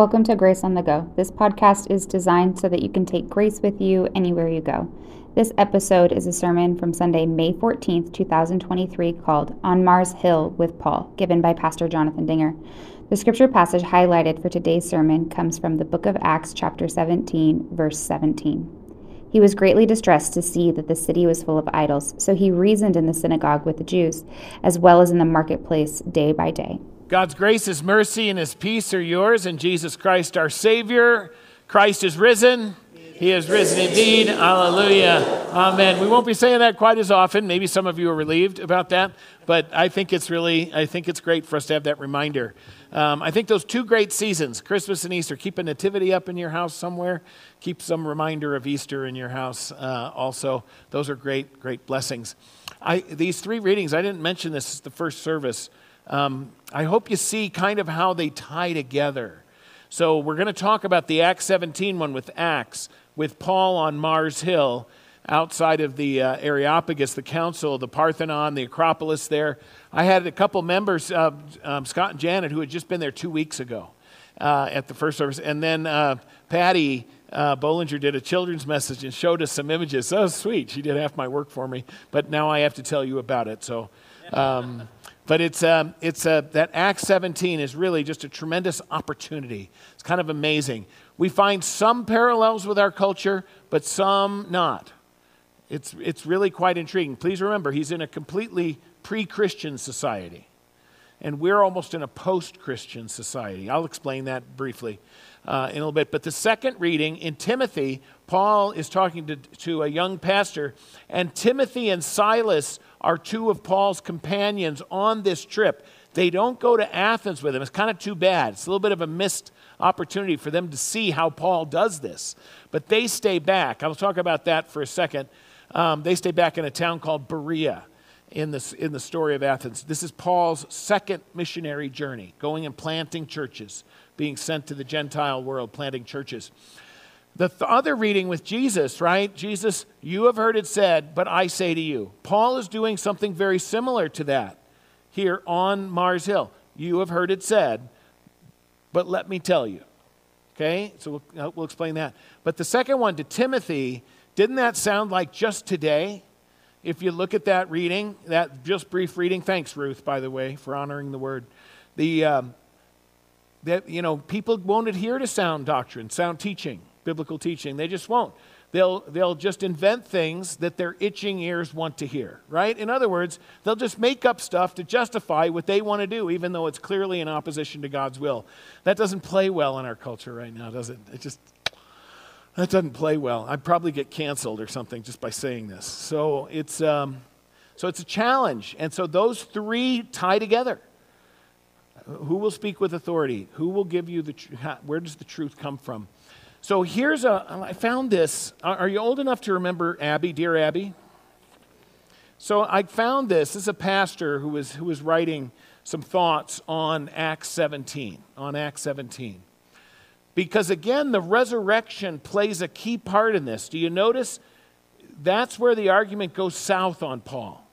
Welcome to Grace on the Go. This podcast is designed so that you can take grace with you anywhere you go. This episode is a sermon from Sunday, May 14th, 2023, called On Mars Hill with Paul, given by Pastor Jonathan Dinger. The scripture passage highlighted for today's sermon comes from the book of Acts, chapter 17, verse 17. He was greatly distressed to see that the city was full of idols, so he reasoned in the synagogue with the Jews, as well as in the marketplace day by day. God's grace, His mercy, and His peace are yours in Jesus Christ our Savior. Christ is risen. He is risen indeed. Hallelujah. Amen. We won't be saying that quite as often. Maybe some of you are relieved about that, but I think it's great for us to have that reminder. I think those two great seasons, Christmas and Easter, keep a nativity up in your house somewhere. Keep some reminder of Easter in your house also. Those are great, great blessings. These three readings, I didn't mention this is the first service. I hope you see kind of how they tie together. So we're going to talk about the Acts 17 one with Acts, with Paul on Mars Hill, outside of the Areopagus, the council, the Parthenon, the Acropolis there. I had a couple members, Scott and Janet, who had just been there 2 weeks ago at the first service. And then Patty Bollinger did a children's message and showed us some images. That was sweet. She did half my work for me, but now I have to tell you about it. So, but it's that Acts 17 is really just a tremendous opportunity. It's kind of amazing. We find some parallels with our culture, but some not. It's really quite intriguing. Please remember, he's in a completely pre-Christian society, and we're almost in a post-Christian society. I'll explain that briefly in a little bit. But the second reading, in Timothy, Paul is talking to a young pastor, and Timothy and Silas are two of Paul's companions on this trip. They don't go to Athens with him. It's kind of too bad. It's a little bit of a missed opportunity for them to see how Paul does this. But they stay back. I'll talk about that for a second. They stay back in a town called Berea in the story of Athens. This is Paul's second missionary journey, going and planting churches, being sent to the Gentile world, planting churches. The other reading with Jesus, right? Jesus, you have heard it said, but I say to you. Paul is doing something very similar to that here on Mars Hill. You have heard it said, but let me tell you. Okay? So we'll explain that. But the second one to Timothy, didn't that sound like just today? If you look at that reading, that just brief reading, thanks, Ruth, by the way, for honoring the word. People won't adhere to sound doctrine, sound teaching, biblical teaching. They just won't. They'll just invent things that their itching ears want to hear, right? In other words, they'll just make up stuff to justify what they want to do, even though it's clearly in opposition to God's will. That doesn't play well in our culture right now, does it? That doesn't play well. I'd probably get canceled or something just by saying this. So it's a challenge. And so those three tie together. Who will speak with authority? Who will give you where does the truth come from? So I found this. Are you old enough to remember Abby, Dear Abby? So I found this. This is a pastor who was writing some thoughts on Acts 17. Because again, the resurrection plays a key part in this. Do you notice? That's where the argument goes south on Paul.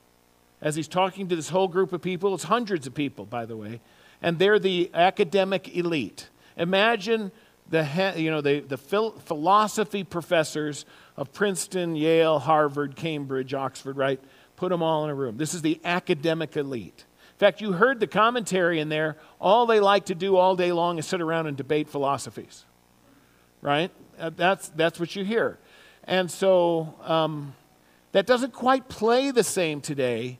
As he's talking to this whole group of people, it's hundreds of people, by the way, and they're the academic elite. Imagine the philosophy professors of Princeton, Yale, Harvard, Cambridge, Oxford, right? Put them all in a room. This is the academic elite. In fact, you heard the commentary in there. All they like to do all day long is sit around and debate philosophies, right? That's what you hear. And so that doesn't quite play the same today.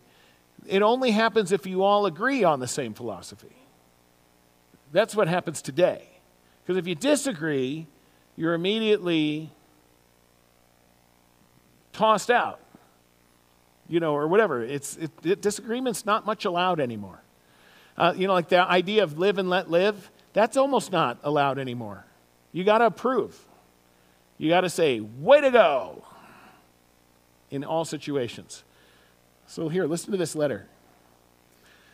It only happens if you all agree on the same philosophy. That's what happens today. Because if you disagree, you're immediately tossed out. Or whatever. Disagreement's not much allowed anymore. Like the idea of live and let live, that's almost not allowed anymore. You got to approve. You got to say, way to go, in all situations. So here, listen to this letter.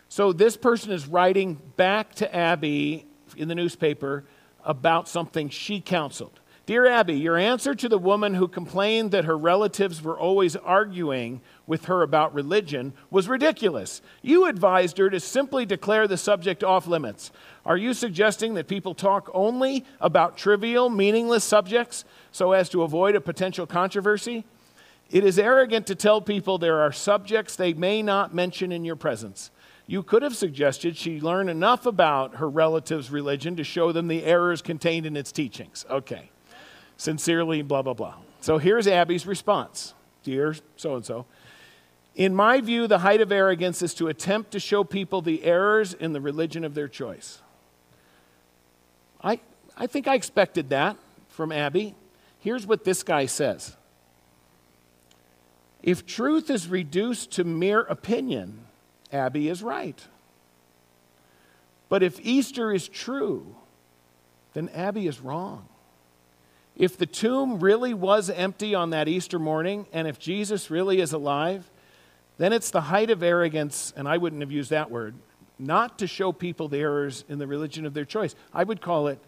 So this person is writing back to Abby in the newspaper about something she counseled. Dear Abby, your answer to the woman who complained that her relatives were always arguing with her about religion was ridiculous. You advised her to simply declare the subject off limits. Are you suggesting that people talk only about trivial, meaningless subjects so as to avoid a potential controversy? It is arrogant to tell people there are subjects they may not mention in your presence. You could have suggested she learn enough about her relative's religion to show them the errors contained in its teachings. Okay. Sincerely, blah, blah, blah. So here's Abby's response. Dear so-and-so, in my view, the height of arrogance is to attempt to show people the errors in the religion of their choice. I think I expected that from Abby. Here's what this guy says. If truth is reduced to mere opinion, Abby is right. But if Easter is true, then Abby is wrong. If the tomb really was empty on that Easter morning, and if Jesus really is alive, then it's the height of arrogance, and I wouldn't have used that word, not to show people the errors in the religion of their choice. I would call it,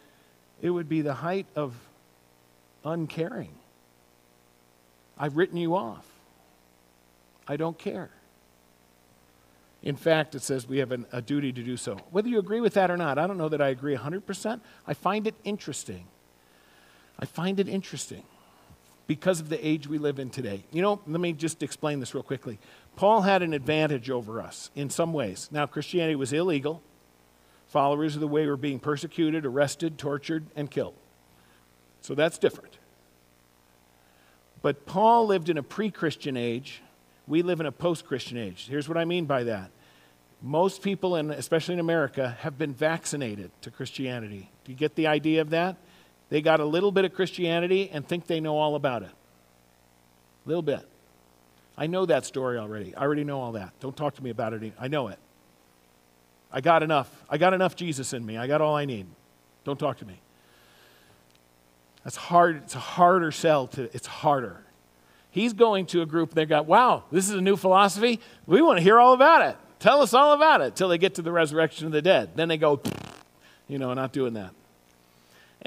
it would be the height of uncaring. I've written you off. I don't care. In fact, it says we have a duty to do so. Whether you agree with that or not, I don't know that I agree 100%. I find it interesting. I find it interesting because of the age we live in today. You know, let me just explain this real quickly. Paul had an advantage over us in some ways. Now, Christianity was illegal. Followers of the way were being persecuted, arrested, tortured, and killed. So that's different. But Paul lived in a pre-Christian age. We live in a post-Christian age. Here's what I mean by that. Most people, and especially in America, have been vaccinated to Christianity. Do you get the idea of that? They got a little bit of Christianity and think they know all about it. A little bit. I know that story already. I already know all that. Don't talk to me about it. I know it. I got enough. I got enough Jesus in me. I got all I need. Don't talk to me. That's hard. It's a harder sell. It's harder. He's going to a group and they've got, wow, this is a new philosophy. We want to hear all about it. Tell us all about it till they get to the resurrection of the dead. Then they go, you know, not doing that.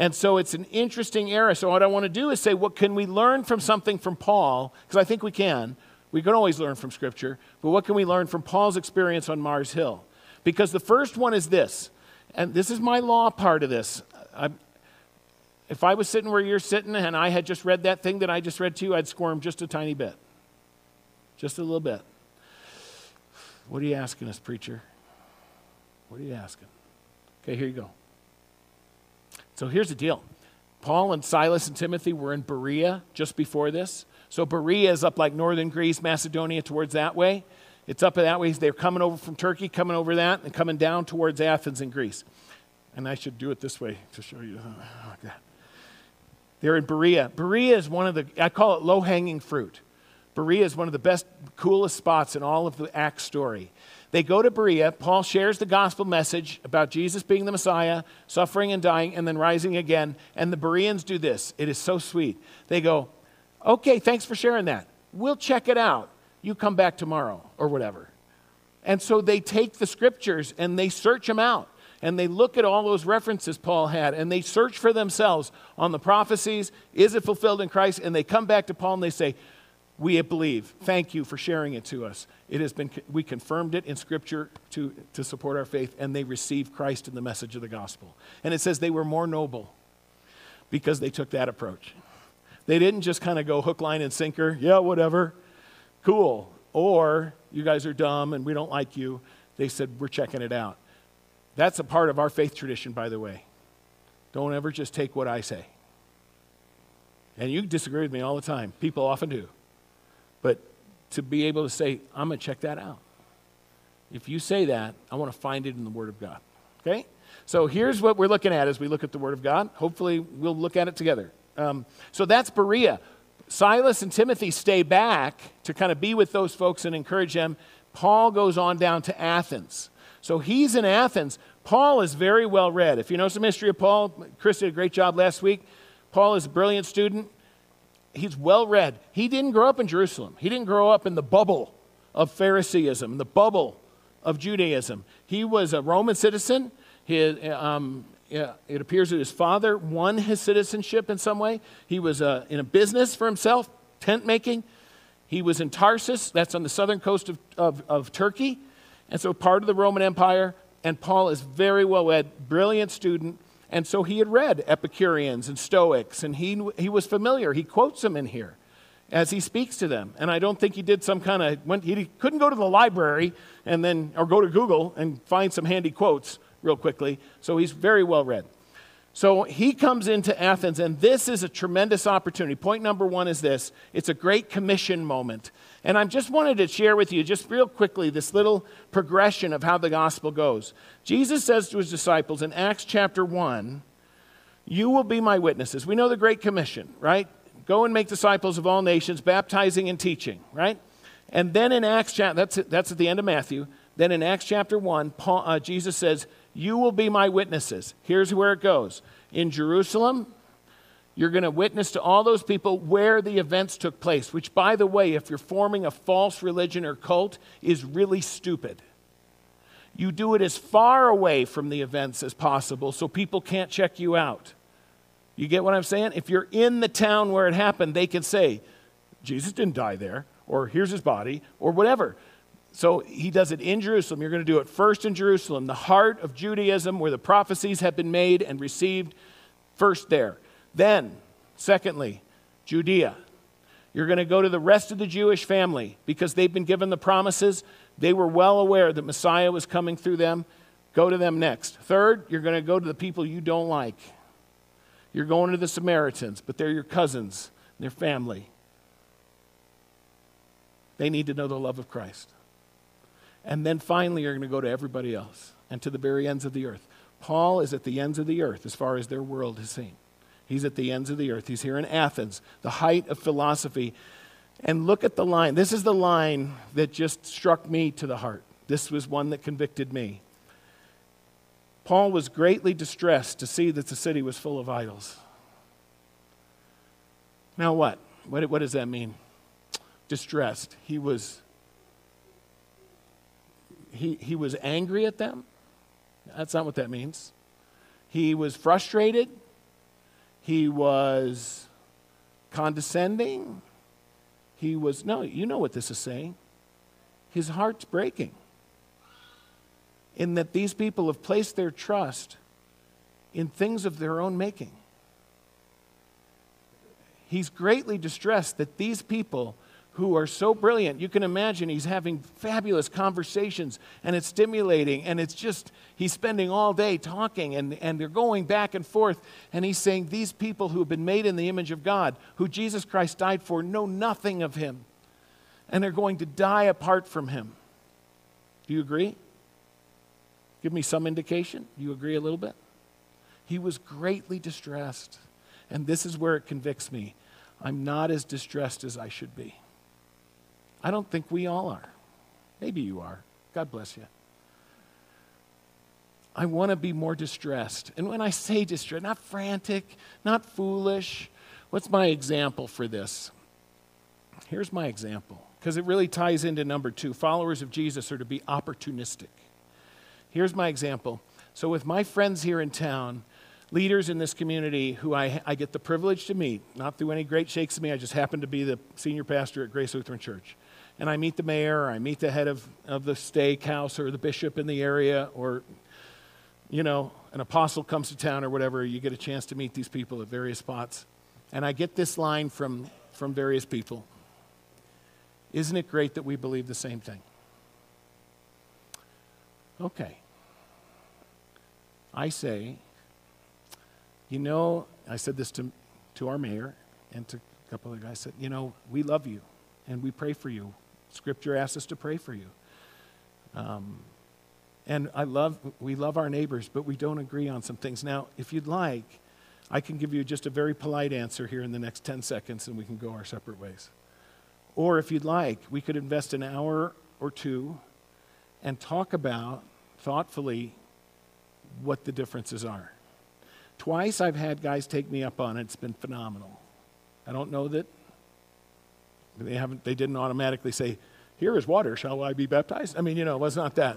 And so it's an interesting era. So what I want to do is say, what can we learn from something from Paul? Because I think we can. We can always learn from Scripture. But what can we learn from Paul's experience on Mars Hill? Because the first one is this. And this is my law part of this. If I was sitting where you're sitting and I had just read that thing that I just read to you, I'd squirm just a tiny bit. Just a little bit. What are you asking us, preacher? What are you asking? Okay, here you go. So here's the deal. Paul and Silas and Timothy were in Berea just before this. So Berea is up like northern Greece, Macedonia, towards that way. It's up that way. They're coming over from Turkey, coming over that, and coming down towards Athens in Greece. And I should do it this way to show you. Oh, God. They're in Berea. Berea is one of the, I call it low-hanging fruit. Berea is one of the best, coolest spots in all of the Acts story. They go to Berea. Paul shares the gospel message about Jesus being the Messiah, suffering and dying, and then rising again. And the Bereans do this. It is so sweet. They go, okay, thanks for sharing that. We'll check it out. You come back tomorrow or whatever. And so they take the scriptures and they search them out. And they look at all those references Paul had. And they search for themselves on the prophecies. Is it fulfilled in Christ? And they come back to Paul and they say, we believe. Thank you for sharing it to us. It has been, we confirmed it in Scripture to support our faith, and they received Christ in the message of the gospel. And it says they were more noble because they took that approach. They didn't just kind of go hook, line, and sinker. Yeah, whatever. Cool. Or you guys are dumb and we don't like you. They said, we're checking it out. That's a part of our faith tradition, by the way. Don't ever just take what I say. And you disagree with me all the time. People often do. But to be able to say, I'm going to check that out. If you say that, I want to find it in the Word of God. Okay? So here's what we're looking at as we look at the Word of God. Hopefully, we'll look at it together. So that's Berea. Silas and Timothy stay back to kind of be with those folks and encourage them. Paul goes on down to Athens. So he's in Athens. Paul is very well read. If you know some history of Paul, Chris did a great job last week. Paul is a brilliant student. He's well-read. He didn't grow up in Jerusalem. He didn't grow up in the bubble of Phariseeism, the bubble of Judaism. He was a Roman citizen. His, it appears that his father won his citizenship in some way. He was in a business for himself, tent making. He was in Tarsus, that's on the southern coast of Turkey, and so part of the Roman Empire. And Paul is very well-read, brilliant student, and so he had read Epicureans and Stoics, and he was familiar. He quotes them in here as he speaks to them. And I don't think he did some kind of, he couldn't go to the library and then, or go to Google and find some handy quotes real quickly. So he's very well-read. So he comes into Athens, and this is a tremendous opportunity. Point number one is this. It's a great commission moment. And I just wanted to share with you just real quickly this little progression of how the gospel goes. Jesus says to his disciples in Acts chapter 1, "You will be my witnesses." We know the Great Commission, right? Go and make disciples of all nations, baptizing and teaching, right? And then in Acts chapter, that's at the end of Matthew. Then in Acts chapter 1, Jesus says, "You will be my witnesses." Here's where it goes. In Jerusalem, you're going to witness to all those people where the events took place, which, by the way, if you're forming a false religion or cult, is really stupid. You do it as far away from the events as possible so people can't check you out. You get what I'm saying? If you're in the town where it happened, they can say, "Jesus didn't die there," or "Here's his body," or whatever. So he does it in Jerusalem. You're going to do it first in Jerusalem, the heart of Judaism, where the prophecies have been made and received, first there. Then, secondly, Judea. You're going to go to the rest of the Jewish family because they've been given the promises. They were well aware that Messiah was coming through them. Go to them next. Third, you're going to go to the people you don't like. You're going to the Samaritans, but they're your cousins, their family. They need to know the love of Christ. And then finally, you're going to go to everybody else and to the very ends of the earth. Paul is at the ends of the earth as far as their world has seen. He's at the ends of the earth. He's here in Athens, the height of philosophy. And look at the line. This is the line that just struck me to the heart. This was one that convicted me. Paul was greatly distressed to see that the city was full of idols. Now what? What does that mean? Distressed. He was angry at them. That's not what that means. He was frustrated. He was condescending. No, you know what this is saying. His heart's breaking. In that these people have placed their trust in things of their own making. He's greatly distressed that these people who are so brilliant. You can imagine he's having fabulous conversations, and it's stimulating, and it's just, he's spending all day talking, and they're going back and forth, and he's saying, these people who have been made in the image of God, who Jesus Christ died for, know nothing of him, and they're going to die apart from him. Do you agree? Give me some indication. Do you agree a little bit? He was greatly distressed, and this is where it convicts me. I'm not as distressed as I should be. I don't think we all are. Maybe you are. God bless you. I want to be more distressed. And when I say distressed, not frantic, not foolish. What's my example for this? Here's my example, because it really ties into number two. Followers of Jesus are to be opportunistic. Here's my example. So with my friends here in town, leaders in this community who I get the privilege to meet, not through any great shakes of me, I just happen to be the senior pastor at Grace Lutheran Church. And I meet the mayor, or I meet the head of the steakhouse, or the bishop in the area, or, you know, an apostle comes to town or whatever. You get a chance to meet these people at various spots. And I get this line from various people. Isn't it great that we believe the same thing? Okay. I say, you know, I said this to our mayor and to a couple other guys. I said, you know, we love you and we pray for you. Scripture asks us to pray for you. And we love our neighbors, but we don't agree on some things. Now, if you'd like, I can give you just a very polite answer here in the next 10 seconds and we can go our separate ways. Or if you'd like, we could invest an hour or two and talk about, thoughtfully, what the differences are. Twice I've had guys take me up on it. It's been phenomenal. I don't know that they didn't automatically say, "Here is water, shall I be baptized?" I mean, you know, it was not that.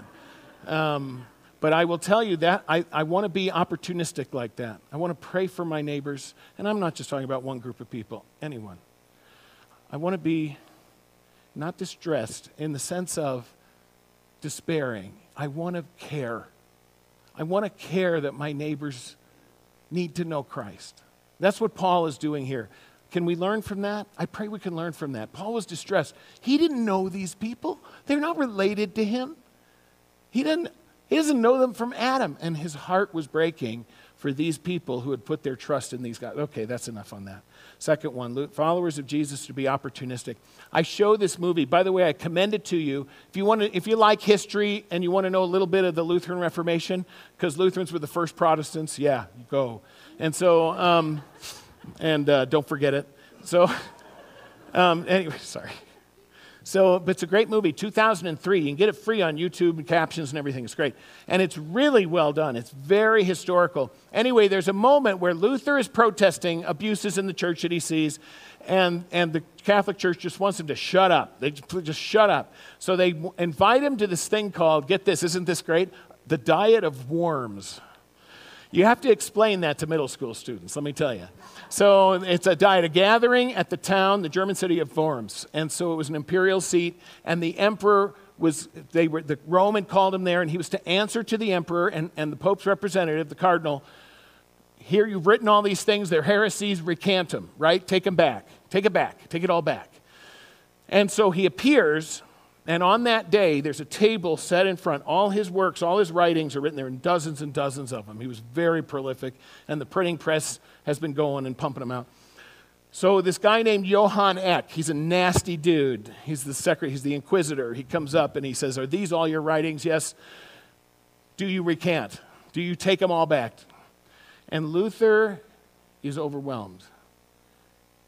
But I will tell you that I want to be opportunistic like that. I want to pray for my neighbors. And I'm not just talking about one group of people, anyone. I want to be not distressed in the sense of despairing. I want to care. I want to care that my neighbors need to know Christ. That's what Paul is doing here. Can we learn from that? I pray we can learn from that. Paul was distressed. He didn't know these people. They're not related to him. He doesn't know them from Adam. And his heart was breaking for these people who had put their trust in these guys. Okay, that's enough on that. Second one, followers of Jesus to be opportunistic. I show this movie. By the way, I commend it to you. If you like history and you want to know a little bit of the Lutheran Reformation, because Lutherans were the first Protestants, yeah, go. And so, don't forget it. So, anyway, sorry. So, but it's a great movie, 2003. You can get it free on YouTube and captions and everything. It's great. And it's really well done. It's very historical. Anyway, there's a moment where Luther is protesting abuses in the church that he sees, and the Catholic Church just wants him to shut up. They just shut up. So they invite him to this thing called, get this, isn't this great? The Diet of Worms. You have to explain that to middle school students, let me tell you. So it's a diet, a gathering at the town, the German city of Worms. And so it was an imperial seat, and the emperor the Roman called him there, and he was to answer to the emperor and the pope's representative, the cardinal. Here you've written all these things, they're heresies, recant them, right? Take them back, take it back, take it all back. And so he appears, and on that day, there's a table set in front. All his works, all his writings are written there, and dozens of them. He was very prolific, and the printing press has been going and pumping them out. So this guy named Johann Eck, he's a nasty dude. He's the secretary, he's the inquisitor. He comes up and he says, "Are these all your writings?" "Yes." "Do you recant? Do you take them all back?" And Luther is overwhelmed.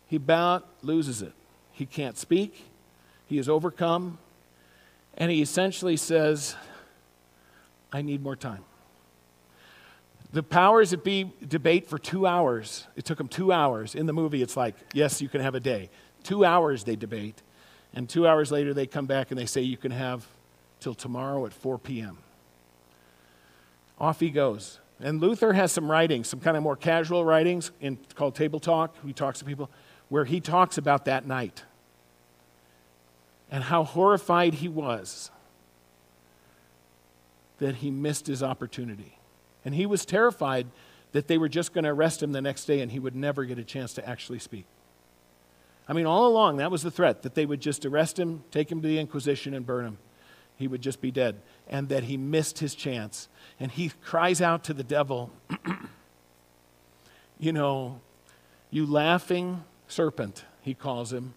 He about loses it. He can't speak. He is overcome. And he essentially says, I need more time. The powers that be debate for 2 hours. It took them 2 hours. In the movie, it's like, yes, you can have a day. 2 hours they debate. And 2 hours later, they come back and they say, you can have till tomorrow at 4 p.m. Off he goes. And Luther has some writings, some kind of more casual writings called Table Talk. He talks to people where he talks about that night. And how horrified he was that he missed his opportunity. And he was terrified that they were just going to arrest him the next day and he would never get a chance to actually speak. I mean, all along, that was the threat, that they would just arrest him, take him to the Inquisition and burn him. He would just be dead. And that he missed his chance. And he cries out to the devil, "You laughing serpent," he calls him.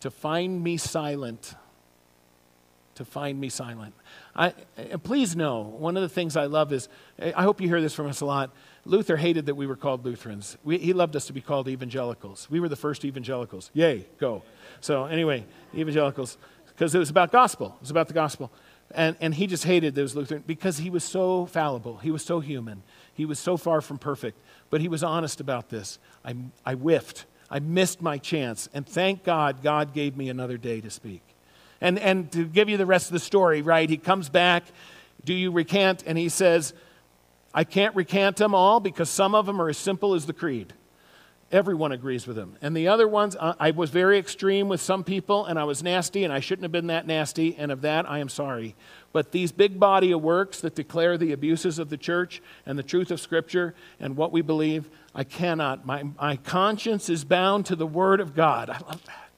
"To find me silent, to find me silent." Please know, one of the things I love is, I hope you hear this from us a lot, Luther hated that we were called Lutherans. He loved us to be called evangelicals. We were the first evangelicals. Yay, go. So anyway, evangelicals, because it was about gospel. It was about the gospel. And he just hated those Lutherans because he was so fallible. He was so human. He was so far from perfect. But he was honest about this. I whiffed. I missed my chance, and thank God, God gave me another day to speak. And to give you the rest of the story, right, he comes back, "Do you recant?" And he says, "I can't recant them all because some of them are as simple as the creed. Everyone agrees with them. And the other ones, I was very extreme with some people, and I was nasty, and I shouldn't have been that nasty, and of that I am sorry. But these big body of works that declare the abuses of the church and the truth of Scripture and what we believe, I cannot. My conscience is bound to the Word of God." I love that.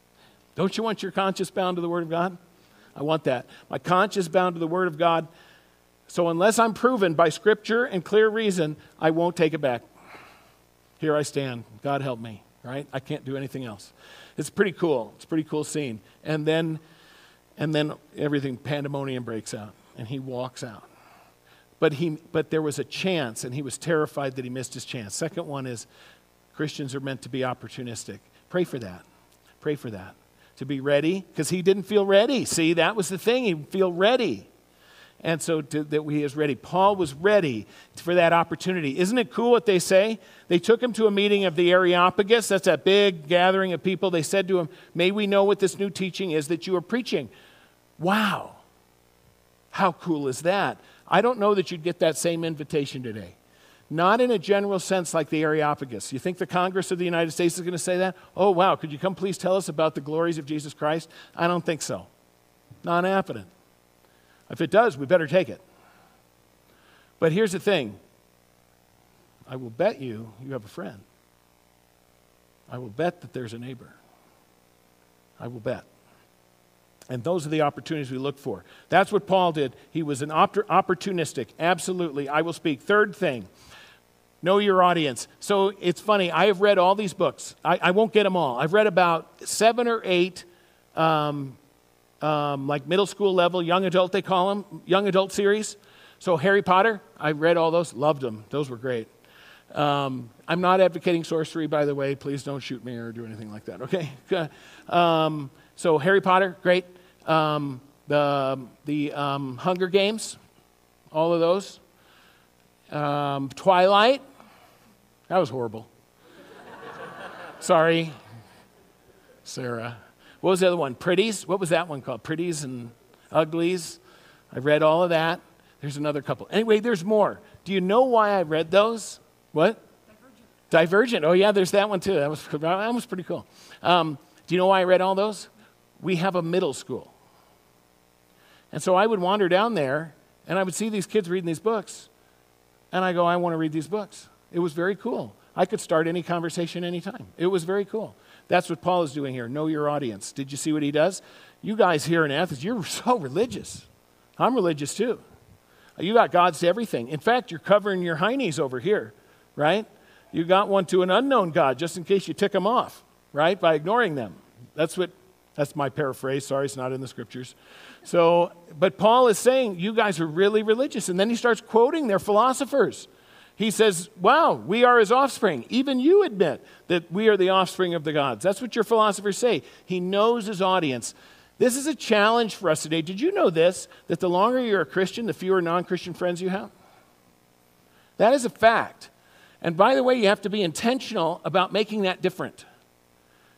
Don't you want your conscience bound to the Word of God? I want that. My conscience bound to the Word of God. So unless I'm proven by Scripture and clear reason, I won't take it back. Here I stand. God help me, right? I can't do anything else. It's pretty cool. It's a pretty cool scene. And then everything, pandemonium breaks out, and he walks out. But there was a chance, and he was terrified that he missed his chance. Second one is Christians are meant to be opportunistic. Pray for that. Pray for that. To be ready, because he didn't feel ready. See, that was the thing. He didn't feel ready. And so that he is ready. Paul was ready for that opportunity. Isn't it cool what they say? They took him to a meeting of the Areopagus. That's that big gathering of people. They said to him, "May we know what this new teaching is that you are preaching?" Wow. How cool is that? I don't know that you'd get that same invitation today. Not in a general sense like the Areopagus. You think the Congress of the United States is going to say that? Oh, wow, could you come please tell us about the glories of Jesus Christ? I don't think so. Not happening. If it does, we better take it. But here's the thing. I will bet you have a friend. I will bet that there's a neighbor. I will bet. And those are the opportunities we look for. That's what Paul did. He was an opportunistic. Absolutely. I will speak. Third thing. Know your audience. So it's funny. I have read all these books. I won't get them all. I've read about 7 or 8, like middle school level, young adult they call them, young adult series. So Harry Potter, I read all those, loved them. Those were great. I'm not advocating sorcery, by the way. Please don't shoot me or do anything like that, okay? So Harry Potter, great. The Hunger Games, all of those. Twilight, that was horrible. Sorry, Sarah. What was the other one? Pretties? What was that one called? Pretties and Uglies. I read all of that. There's another couple. Anyway, there's more. Do you know why I read those? What? Divergent. Oh, yeah, there's that one too. That was pretty cool. Do you know why I read all those? We have a middle school. And so I would wander down there, and I would see these kids reading these books. And I go, I want to read these books. It was very cool. I could start any conversation anytime. It was very cool. That's what Paul is doing here. Know your audience. Did you see what he does? You guys here in Athens, you're so religious. I'm religious too. You got gods to everything. In fact, you're covering your heinies over here, right? You got one to an unknown god just in case you tick them off, right? By ignoring them. That's my paraphrase. Sorry, it's not in the scriptures. So, but Paul is saying, you guys are really religious. And then he starts quoting their philosophers. He says, wow, we are his offspring. Even you admit that we are the offspring of the gods. That's what your philosophers say. He knows his audience. This is a challenge for us today. Did you know this? That the longer you're a Christian, the fewer non-Christian friends you have? That is a fact. And by the way, you have to be intentional about making that different.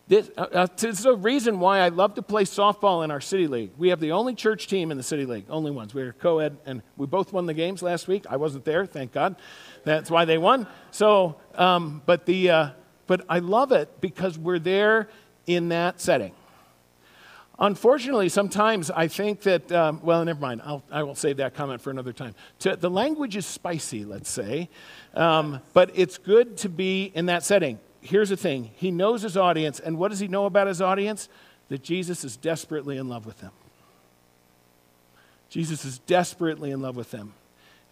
This is a reason why I love to play softball in our city league. We have the only church team in the city league, only ones. We were co-ed, and we both won the games last week. I wasn't there, thank God. That's why they won. So, but I love it because we're there in that setting. Unfortunately, sometimes I think that, well, never mind. I will save that comment for another time. The language is spicy, let's say, but it's good to be in that setting. Here's the thing. He knows his audience, and what does he know about his audience? That Jesus is desperately in love with them. Jesus is desperately in love with them.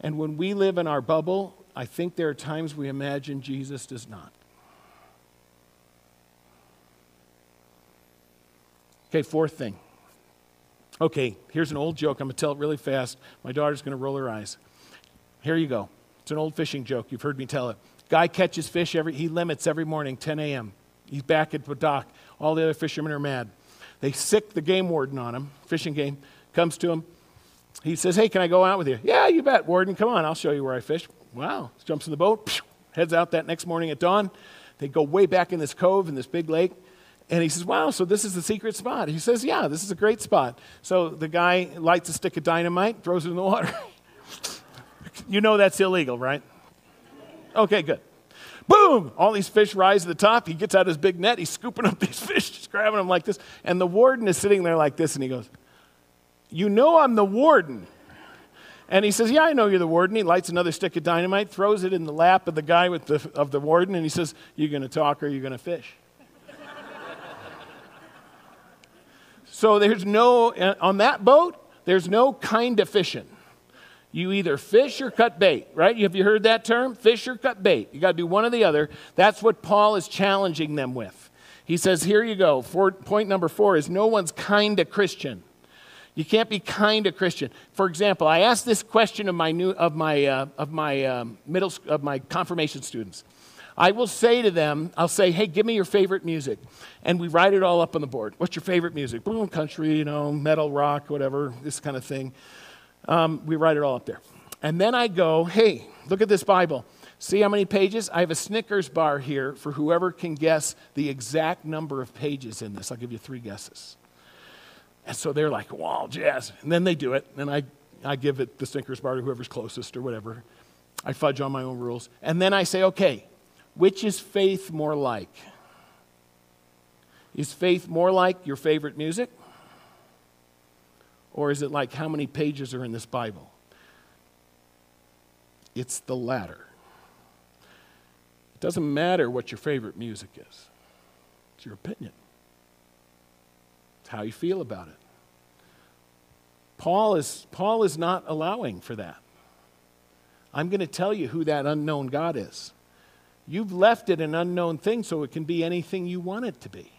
And when we live in our bubble, I think there are times we imagine Jesus does not. Okay, fourth thing. Okay, here's an old joke. I'm going to tell it really fast. My daughter's going to roll her eyes. Here you go. It's an old fishing joke. You've heard me tell it. Guy catches fish, he limits every morning, 10 a.m. He's back at the dock. All the other fishermen are mad. They sick the game warden on him, fishing game, comes to him. He says, hey, can I go out with you? Yeah, you bet, warden. Come on, I'll show you where I fish. Wow. Jumps in the boat, heads out that next morning at dawn. They go way back in this cove in this big lake. And he says, wow, so this is the secret spot. He says, yeah, this is a great spot. So the guy lights a stick of dynamite, throws it in the water. You know that's illegal, right? Okay, good. Boom! All these fish rise to the top. He gets out his big net. He's scooping up these fish, just grabbing them like this. And the warden is sitting there like this, and he goes, you know I'm the warden. And he says, yeah, I know you're the warden. He lights another stick of dynamite, throws it in the lap of the guy of the warden, and he says, you're going to talk or you're going to fish. So there's no, on that boat, there's no kind of fishing. You either fish or cut bait, right? Have you heard that term? Fish or cut bait. You got to do one or the other. That's what Paul is challenging them with. He says, here you go. Point number 4 is no one's kind of Christian. You can't be kind of Christian. For example, I asked this question of my confirmation students. I will say to them, I'll say, hey, give me your favorite music. And we write it all up on the board. What's your favorite music? Boom, country, metal, rock, whatever, this kind of thing. We write it all up there. And then I go, hey, look at this Bible. See how many pages? I have a Snickers bar here for whoever can guess the exact number of pages in this. I'll give you 3 guesses. And so they're like, wow, jazz. And then they do it. And I I give it the Snickers bar to whoever's closest or whatever. I fudge on my own rules. And then I say, okay, which is faith more like? Is faith more like your favorite music? Or is it like how many pages are in this Bible? It's the latter. It doesn't matter what your favorite music is. It's your opinion. It's how you feel about it. Paul is not allowing for that. I'm going to tell you who that unknown God is. You've left it an unknown thing so it can be anything you want it to be.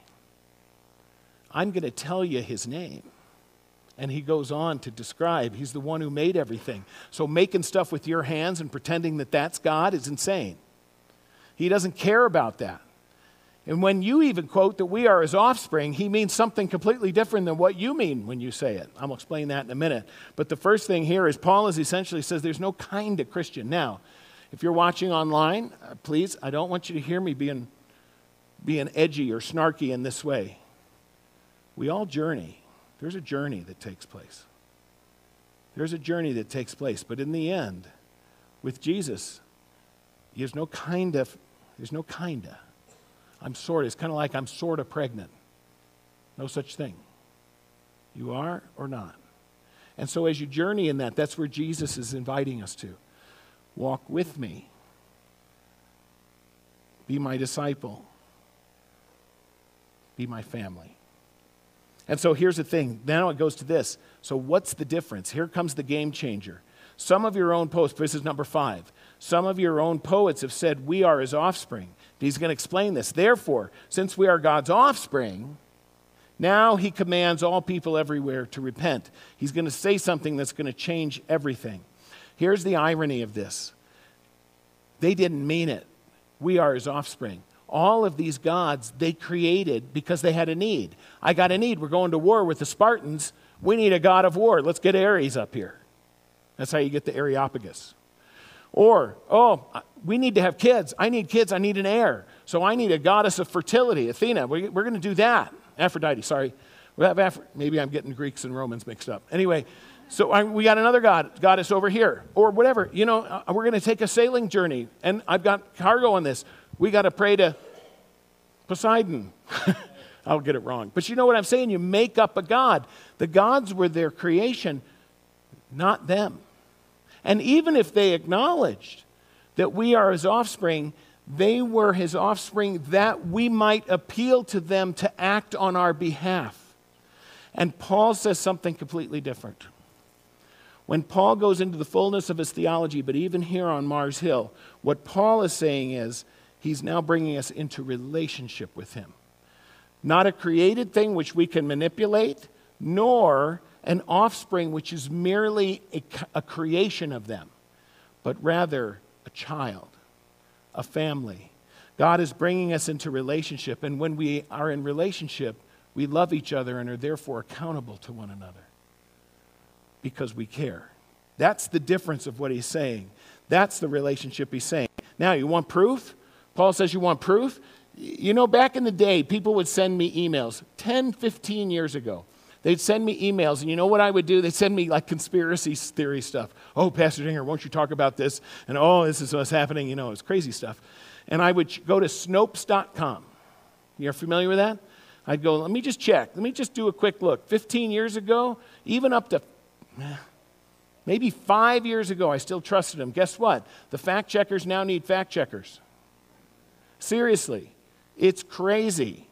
I'm going to tell you his name. And he goes on to describe, he's the one who made everything. So making stuff with your hands and pretending that that's God is insane. He doesn't care about that. And when you even quote that we are his offspring, he means something completely different than what you mean when you say it. I'll explain that in a minute. But the first thing here is Paul is essentially says there's no kind of Christian. Now, if you're watching online, please, I don't want you to hear me being edgy or snarky in this way. We all journey. There's a journey that takes place. There's a journey that takes place. But in the end, with Jesus, there's no kind of. I'm sort of. It's kind of like I'm sort of pregnant. No such thing. You are or not. And so as you journey in that, that's where Jesus is inviting us to. Walk with me. Be my disciple. Be my family. And so here's the thing. Now it goes to this. So what's the difference? Here comes the game changer. Some of your own poets, this is number 5. Some of your own poets have said, we are his offspring. He's going to explain this. Therefore, since we are God's offspring, now he commands all people everywhere to repent. He's going to say something that's going to change everything. Here's the irony of this. They didn't mean it. We are his offspring. All of these gods they created because they had a need. I got a need. We're going to war with the Spartans. We need a god of war. Let's get Ares up here. That's how you get the Areopagus. Or, oh, we need to have kids. I need kids. I need an heir. So I need a goddess of fertility, Athena. We're going to do that. Aphrodite, sorry. We have Maybe I'm getting Greeks and Romans mixed up. Anyway, so we got another goddess over here. Or whatever. You know, we're going to take a sailing journey. And I've got cargo on this. We got to pray to Poseidon. I'll get it wrong. But you know what I'm saying? You make up a god. The gods were their creation, not them. And even if they acknowledged that we are his offspring, they were his offspring that we might appeal to them to act on our behalf. And Paul says something completely different. When Paul goes into the fullness of his theology, but even here on Mars Hill, what Paul is saying is he's now bringing us into relationship with him. Not a created thing which we can manipulate, nor an offspring which is merely a creation of them, but rather a child, a family. God is bringing us into relationship, and when we are in relationship, we love each other and are therefore accountable to one another because we care. That's the difference of what he's saying. That's the relationship he's saying. Now, you want proof? Paul says you want proof? You know, back in the day, people would send me emails 10, 15 years ago. They'd send me emails, and you know what I would do? They'd send me, like, conspiracy theory stuff. Oh, Pastor Dinger, won't you talk about this? And, oh, this is what's happening. You know, it's crazy stuff. And I would go to Snopes.com. You're familiar with that? I'd go, let me just check. Let me just do a quick look. 15 years ago, even up to maybe 5 years ago, I still trusted them. Guess what? The fact checkers now need fact checkers. Seriously, it's crazy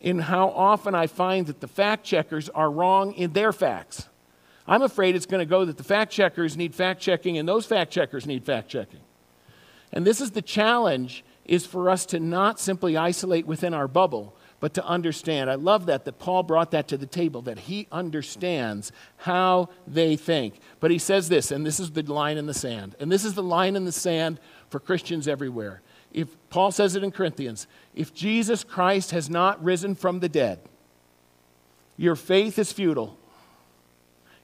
in how often I find that the fact checkers are wrong in their facts. I'm afraid it's going to go that the fact checkers need fact checking and those fact checkers need fact checking. And this is the challenge, is for us to not simply isolate within our bubble, but to understand. I love that Paul brought that to the table, that he understands how they think. But he says this, and this is the line in the sand. And this is the line in the sand for Christians everywhere. If Paul says it in Corinthians, if Jesus Christ has not risen from the dead, your faith is futile.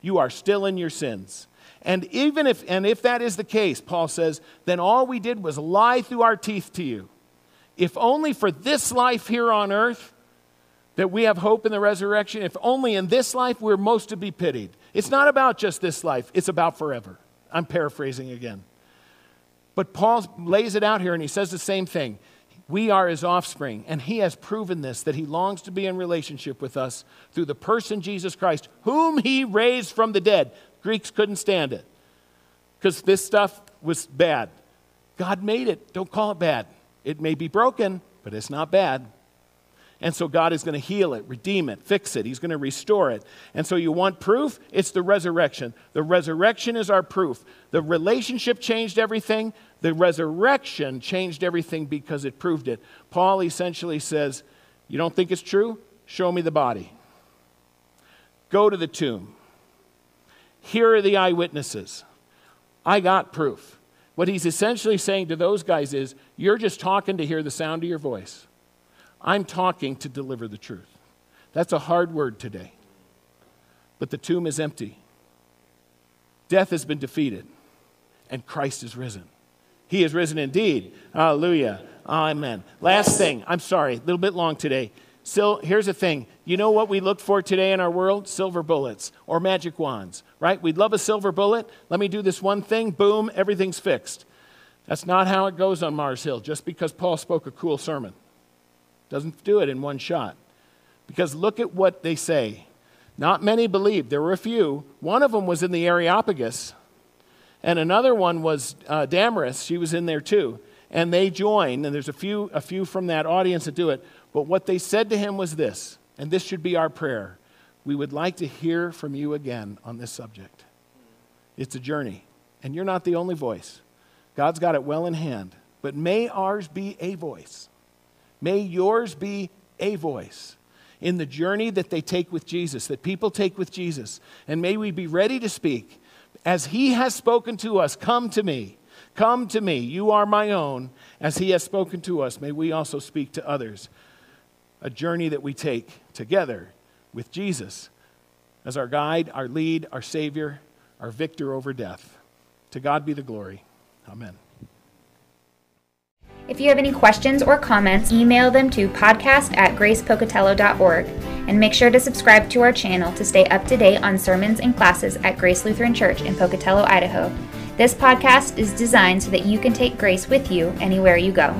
You are still in your sins. And even if that is the case, Paul says, then all we did was lie through our teeth to you. If only for this life here on earth that we have hope in the resurrection, if only in this life we're most to be pitied. It's not about just this life. It's about forever. I'm paraphrasing again. But Paul lays it out here, and he says the same thing. We are his offspring, and he has proven this, that he longs to be in relationship with us through the person Jesus Christ, whom he raised from the dead. Greeks couldn't stand it because this stuff was bad. God made it. Don't call it bad. It may be broken, but it's not bad. And so God is going to heal it, redeem it, fix it. He's going to restore it. And so you want proof? It's the resurrection. The resurrection is our proof. The relationship changed everything. The resurrection changed everything because it proved it. Paul essentially says, you don't think it's true? Show me the body. Go to the tomb. Here are the eyewitnesses. I got proof. What he's essentially saying to those guys is, you're just talking to hear the sound of your voice. I'm talking to deliver the truth. That's a hard word today. But the tomb is empty. Death has been defeated. And Christ is risen. He is risen indeed. Hallelujah. Amen. Last thing. I'm sorry. A little bit long today. So here's the thing. You know what we look for today in our world? Silver bullets or magic wands, right? We'd love a silver bullet. Let me do this one thing. Boom. Everything's fixed. That's not how it goes on Mars Hill, just because Paul spoke a cool sermon. Doesn't do it in one shot. Because look at what they say. Not many believed. There were a few. One of them was in the Areopagus. And another one was Damaris. She was in there too. And they joined. And there's a few from that audience that do it. But what they said to him was this. And this should be our prayer. We would like to hear from you again on this subject. It's a journey. And you're not the only voice. God's got it well in hand. But may ours be a voice. May yours be a voice in the journey that they take with Jesus, that people take with Jesus. And may we be ready to speak. As he has spoken to us, come to me. Come to me. You are my own. As he has spoken to us, may we also speak to others. A journey that we take together with Jesus as our guide, our lead, our Savior, our victor over death. To God be the glory. Amen. If you have any questions or comments, email them to podcast@gracepocatello.org, and make sure to subscribe to our channel to stay up to date on sermons and classes at Grace Lutheran Church in Pocatello, Idaho. This podcast is designed so that you can take grace with you anywhere you go.